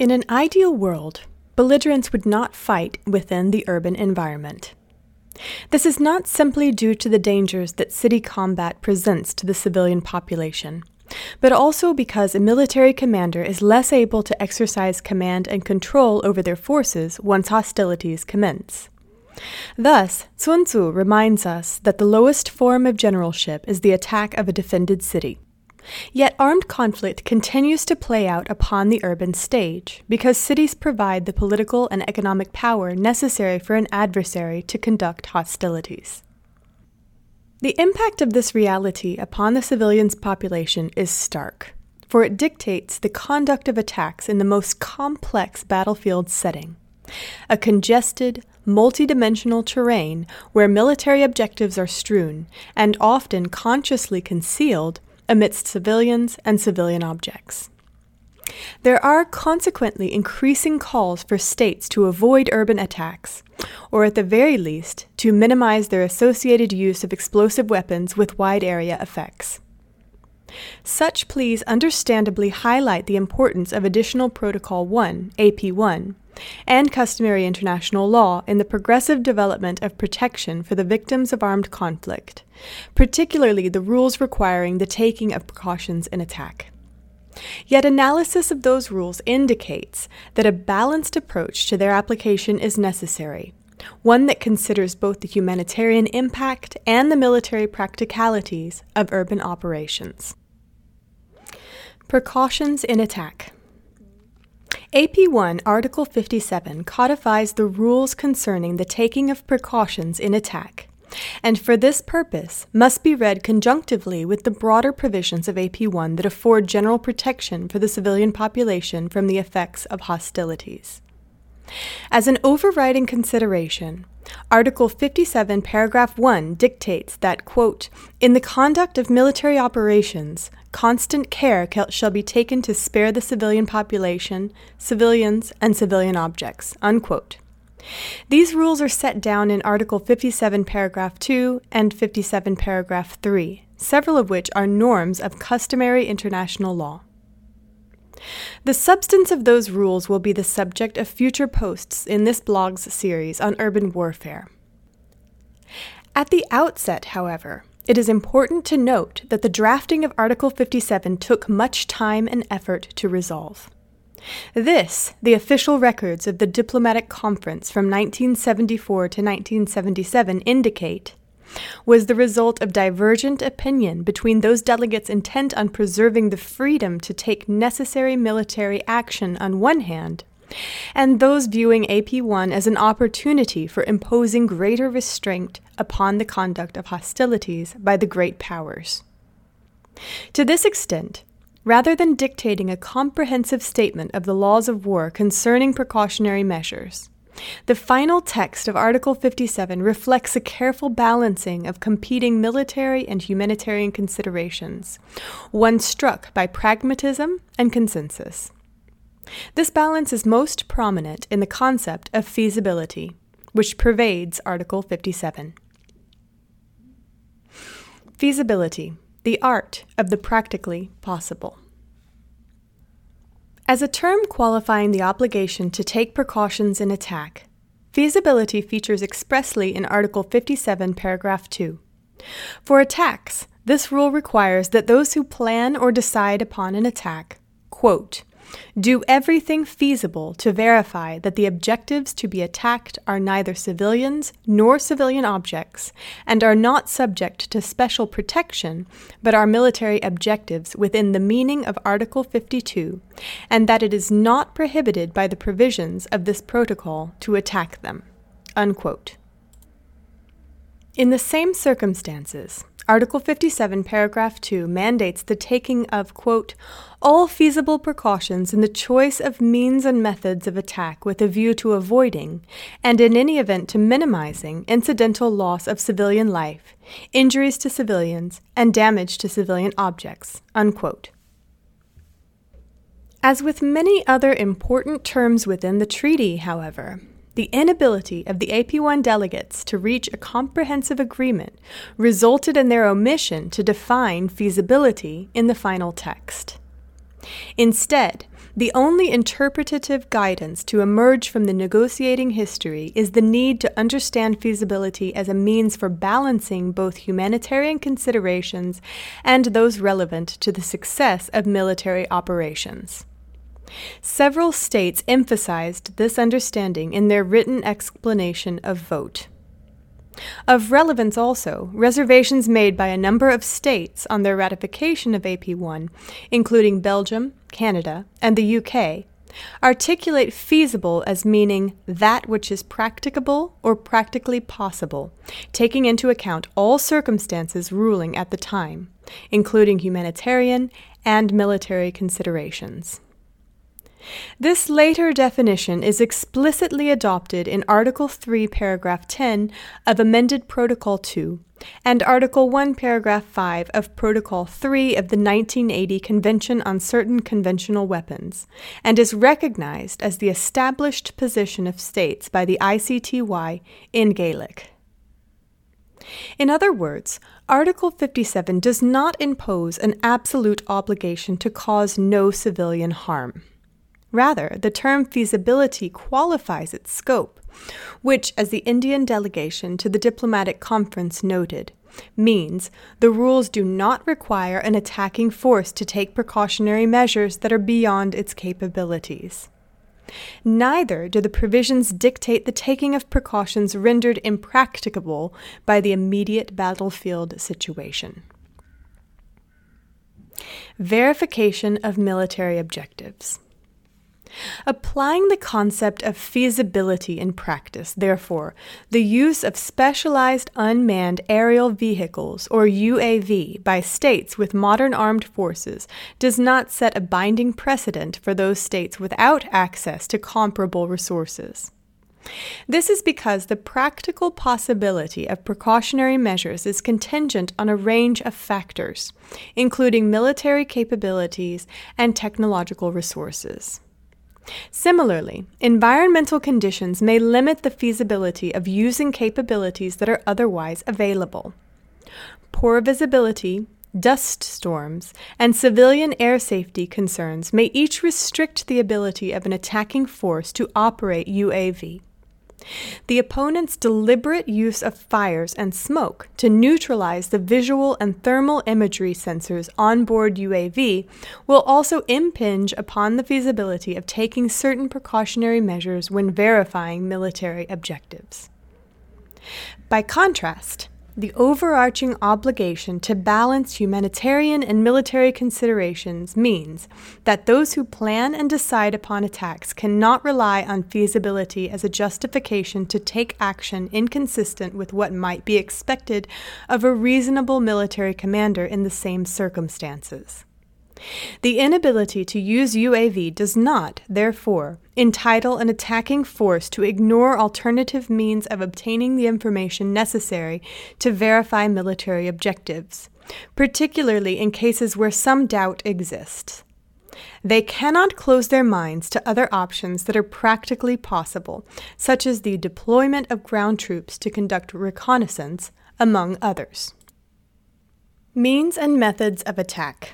In an ideal world, belligerents would not fight within the urban environment. This is not simply due to the dangers that city combat presents to the civilian population, but also because a military commander is less able to exercise command and control over their forces once hostilities commence. Thus, Sun Tzu reminds us that the lowest form of generalship is the attack of a defended city. Yet armed conflict continues to play out upon the urban stage, because cities provide the political and economic power necessary for an adversary to conduct hostilities. The impact of this reality upon the civilian's population is stark, for it dictates the conduct of attacks in the most complex battlefield setting. A congested, multidimensional terrain where military objectives are strewn, and often consciously concealed, amidst civilians and civilian objects. There are consequently increasing calls for states to avoid urban attacks, or at the very least, to minimize their associated use of explosive weapons with wide area effects. Such pleas understandably highlight the importance of Additional Protocol 1, AP1, and customary international law in the progressive development of protection for the victims of armed conflict, particularly the rules requiring the taking of precautions in attack. Yet analysis of those rules indicates that a balanced approach to their application is necessary, one that considers both the humanitarian impact and the military practicalities of urban operations. Precautions in attack. AP1 Article 57 codifies the rules concerning the taking of precautions in attack, and for this purpose must be read conjunctively with the broader provisions of AP1 that afford general protection for the civilian population from the effects of hostilities. As an overriding consideration, Article 57, Paragraph 1 dictates that, quote, "In the conduct of military operations, constant care shall be taken to spare the civilian population, civilians, and civilian objects," unquote. These rules are set down in Article 57, Paragraph 2 and 57, Paragraph 3, several of which are norms of customary international law. The substance of those rules will be the subject of future posts in this blog's series on urban warfare. At the outset, however, it is important to note that the drafting of Article 57 took much time and effort to resolve. This, the official records of the diplomatic conference from 1974 to 1977 indicate, was the result of divergent opinion between those delegates intent on preserving the freedom to take necessary military action on one hand, and those viewing AP1 as an opportunity for imposing greater restraint upon the conduct of hostilities by the great powers. To this extent, rather than dictating a comprehensive statement of the laws of war concerning precautionary measures, the final text of Article 57 reflects a careful balancing of competing military and humanitarian considerations, one struck by pragmatism and consensus. This balance is most prominent in the concept of feasibility, which pervades Article 57. Feasibility, the art of the practically possible. As a term qualifying the obligation to take precautions in attack, feasibility features expressly in Article 57, Paragraph 2. For attacks, this rule requires that those who plan or decide upon an attack, quote, "do everything feasible to verify that the objectives to be attacked are neither civilians nor civilian objects and are not subject to special protection, but are military objectives within the meaning of Article 52, and that it is not prohibited by the provisions of this protocol to attack them," unquote. In the same circumstances, Article 57, Paragraph 2 mandates the taking of, quote, "all feasible precautions in the choice of means and methods of attack with a view to avoiding, and in any event to minimizing, incidental loss of civilian life, injuries to civilians, and damage to civilian objects," unquote. As with many other important terms within the treaty, however, the inability of the AP1 delegates to reach a comprehensive agreement resulted in their omission to define feasibility in the final text. Instead, The only interpretative guidance to emerge from the negotiating history is the need to understand feasibility as a means for balancing both humanitarian considerations and those relevant to the success of military operations. Several states emphasized this understanding in their written explanation of vote. Of relevance also, reservations made by a number of states on their ratification of AP1, including Belgium, Canada, and the UK, articulate feasible as meaning that which is practicable or practically possible, taking into account all circumstances ruling at the time, including humanitarian and military considerations. This later definition is explicitly adopted in Article 3, Paragraph 10 of Amended Protocol 2 and Article 1, Paragraph 5 of Protocol 3 of the 1980 Convention on Certain Conventional Weapons, and is recognized as the established position of states by the ICTY in Gaelic. In other words, Article 57 does not impose an absolute obligation to cause no civilian harm. Rather, the term feasibility qualifies its scope, which, as the Indian delegation to the diplomatic conference noted, means the rules do not require an attacking force to take precautionary measures that are beyond its capabilities. Neither do the provisions dictate the taking of precautions rendered impracticable by the immediate battlefield situation. Verification of military objectives. Applying the concept of feasibility in practice, therefore, the use of specialized unmanned aerial vehicles, or UAV, by states with modern armed forces does not set a binding precedent for those states without access to comparable resources. This is because the practical possibility of precautionary measures is contingent on a range of factors, including military capabilities and technological resources. Similarly, environmental conditions may limit the feasibility of using capabilities that are otherwise available. Poor visibility, dust storms, and civilian air safety concerns may each restrict the ability of an attacking force to operate UAV. The opponent's deliberate use of fires and smoke to neutralize the visual and thermal imagery sensors on board UAV will also impinge upon the feasibility of taking certain precautionary measures when verifying military objectives. By contrast, the overarching obligation to balance humanitarian and military considerations means that those who plan and decide upon attacks cannot rely on feasibility as a justification to take action inconsistent with what might be expected of a reasonable military commander in the same circumstances. The inability to use UAV does not, therefore, entitle an attacking force to ignore alternative means of obtaining the information necessary to verify military objectives, particularly in cases where some doubt exists. They cannot close their minds to other options that are practically possible, such as the deployment of ground troops to conduct reconnaissance, among others. Means and methods of attack.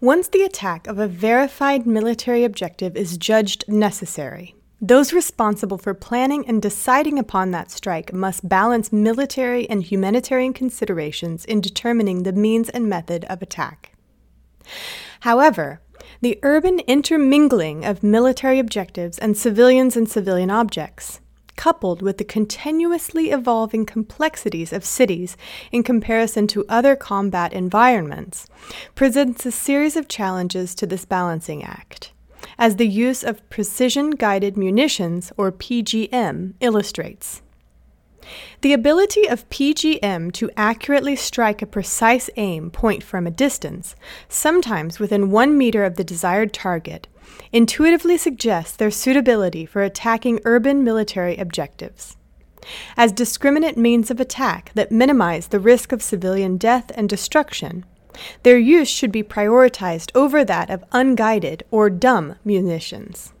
Once the attack of a verified military objective is judged necessary, those responsible for planning and deciding upon that strike must balance military and humanitarian considerations in determining the means and method of attack. However, the urban intermingling of military objectives and civilian objects, coupled with the continuously evolving complexities of cities in comparison to other combat environments, presents a series of challenges to this balancing act, as the use of precision-guided munitions, or PGM, illustrates. The ability of PGM to accurately strike a precise aim point from a distance, sometimes within 1 meter of the desired target, intuitively suggests their suitability for attacking urban military objectives. As discriminate means of attack that minimize the risk of civilian death and destruction, their use should be prioritized over that of unguided or dumb munitions.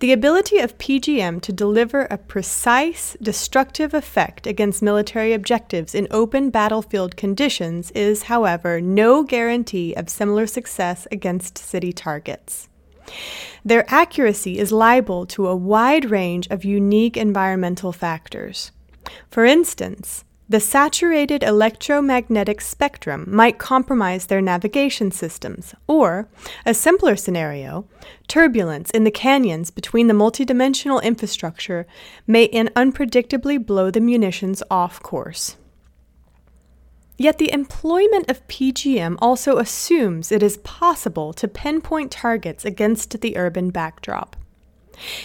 The ability of PGM to deliver a precise, destructive effect against military objectives in open battlefield conditions is, however, no guarantee of similar success against city targets. Their accuracy is liable to a wide range of unique environmental factors. For instance, the saturated electromagnetic spectrum might compromise their navigation systems, or, a simpler scenario, turbulence in the canyons between the multidimensional infrastructure may unpredictably blow the munitions off course. Yet the employment of PGM also assumes it is possible to pinpoint targets against the urban backdrop.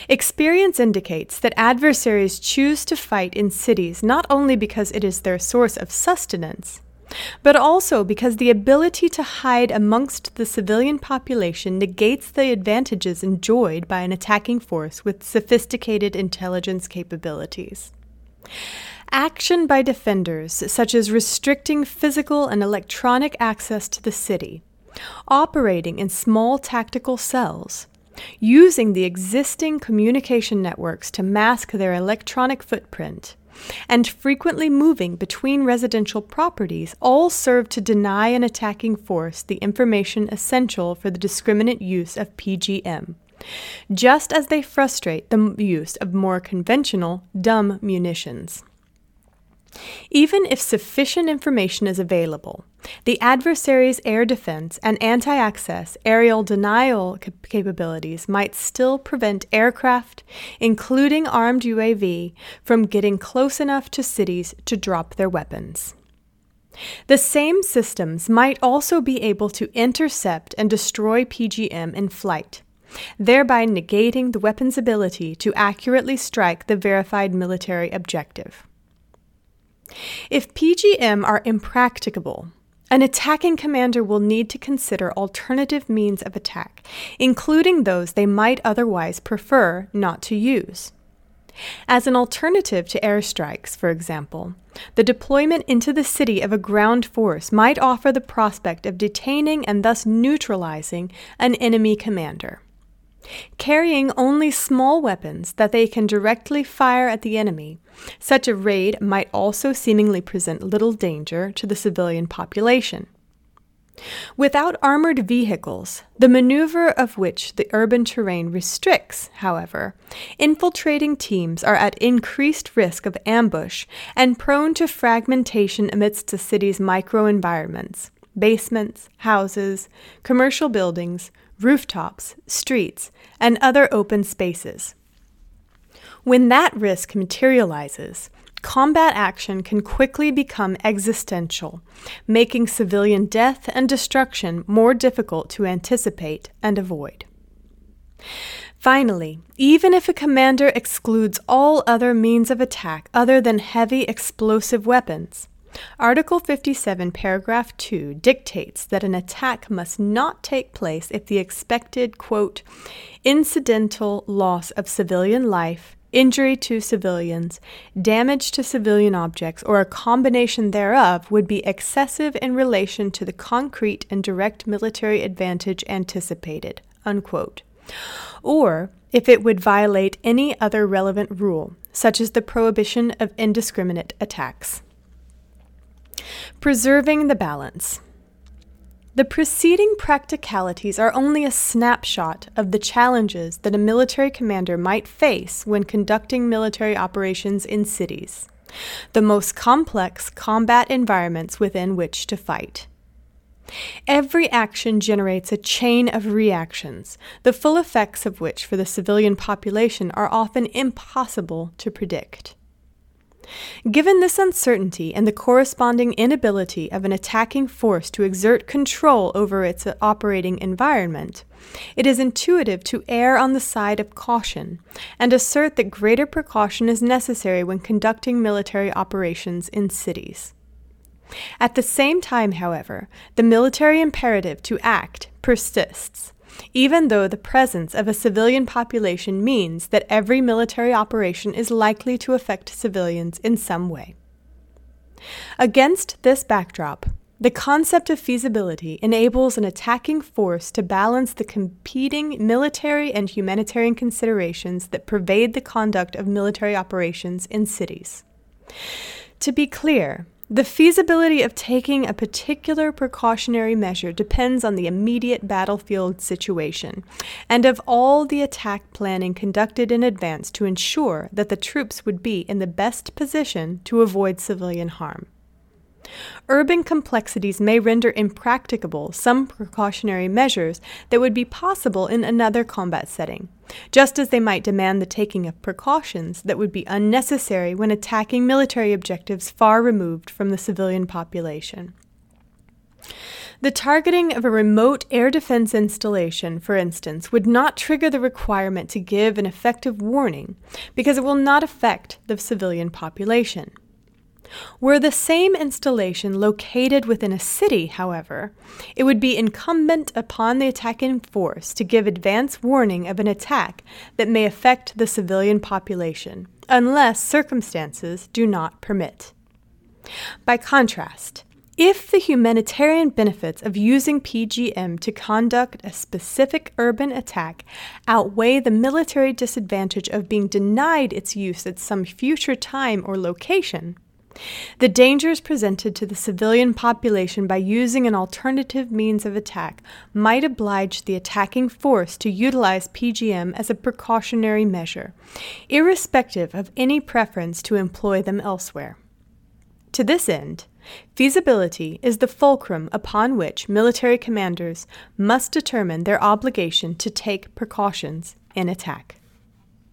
Experience indicates that adversaries choose to fight in cities not only because it is their source of sustenance, but also because the ability to hide amongst the civilian population negates the advantages enjoyed by an attacking force with sophisticated intelligence capabilities. Action by defenders, such as restricting physical and electronic access to the city, operating in small tactical cells, using the existing communication networks to mask their electronic footprint, and frequently moving between residential properties all serve to deny an attacking force the information essential for the discriminant use of PGM, just as they frustrate the use of more conventional, dumb munitions. Even if sufficient information is available, the adversary's air defense and anti-access aerial denial capabilities might still prevent aircraft, including armed UAV, from getting close enough to cities to drop their weapons. The same systems might also be able to intercept and destroy PGM in flight, thereby negating the weapon's ability to accurately strike the verified military objective. If PGM are impracticable, an attacking commander will need to consider alternative means of attack, including those they might otherwise prefer not to use. As an alternative to airstrikes, for example, the deployment into the city of a ground force might offer the prospect of detaining and thus neutralizing an enemy commander. Carrying only small weapons that they can directly fire at the enemy, such a raid might also seemingly present little danger to the civilian population. Without armored vehicles, the maneuver of which the urban terrain restricts, however, infiltrating teams are at increased risk of ambush and prone to fragmentation amidst the city's microenvironments, basements, houses, commercial buildings, rooftops, streets, and other open spaces. When that risk materializes, combat action can quickly become existential, making civilian death and destruction more difficult to anticipate and avoid. Finally, even if a commander excludes all other means of attack other than heavy explosive weapons, Article 57, paragraph 2 dictates that an attack must not take place if the expected, quote, incidental loss of civilian life, injury to civilians, damage to civilian objects, or a combination thereof would be excessive in relation to the concrete and direct military advantage anticipated, unquote, or if it would violate any other relevant rule, such as the prohibition of indiscriminate attacks. Preserving the balance. The preceding practicalities are only a snapshot of the challenges that a military commander might face when conducting military operations in cities, the most complex combat environments within which to fight. Every action generates a chain of reactions, the full effects of which for the civilian population are often impossible to predict. Given this uncertainty and the corresponding inability of an attacking force to exert control over its operating environment, it is intuitive to err on the side of caution and assert that greater precaution is necessary when conducting military operations in cities. At the same time, however, the military imperative to act persists, even though the presence of a civilian population means that every military operation is likely to affect civilians in some way. Against this backdrop, The concept of feasibility enables an attacking force to balance the competing military and humanitarian considerations that pervade the conduct of military operations in cities. To be clear, the feasibility of taking a particular precautionary measure depends on the immediate battlefield situation and of all the attack planning conducted in advance to ensure that the troops would be in the best position to avoid civilian harm. Urban complexities may render impracticable some precautionary measures that would be possible in another combat setting, just as they might demand the taking of precautions that would be unnecessary when attacking military objectives far removed from the civilian population. The targeting of a remote air defense installation, for instance, would not trigger the requirement to give an effective warning because it will not affect the civilian population. Were the same installation located within a city, however, it would be incumbent upon the attacking force to give advance warning of an attack that may affect the civilian population, unless circumstances do not permit. By contrast, if the humanitarian benefits of using PGM to conduct a specific urban attack outweigh the military disadvantage of being denied its use at some future time or location, the dangers presented to the civilian population by using an alternative means of attack might oblige the attacking force to utilize PGM as a precautionary measure, irrespective of any preference to employ them elsewhere. To this end, feasibility is the fulcrum upon which military commanders must determine their obligation to take precautions in attack.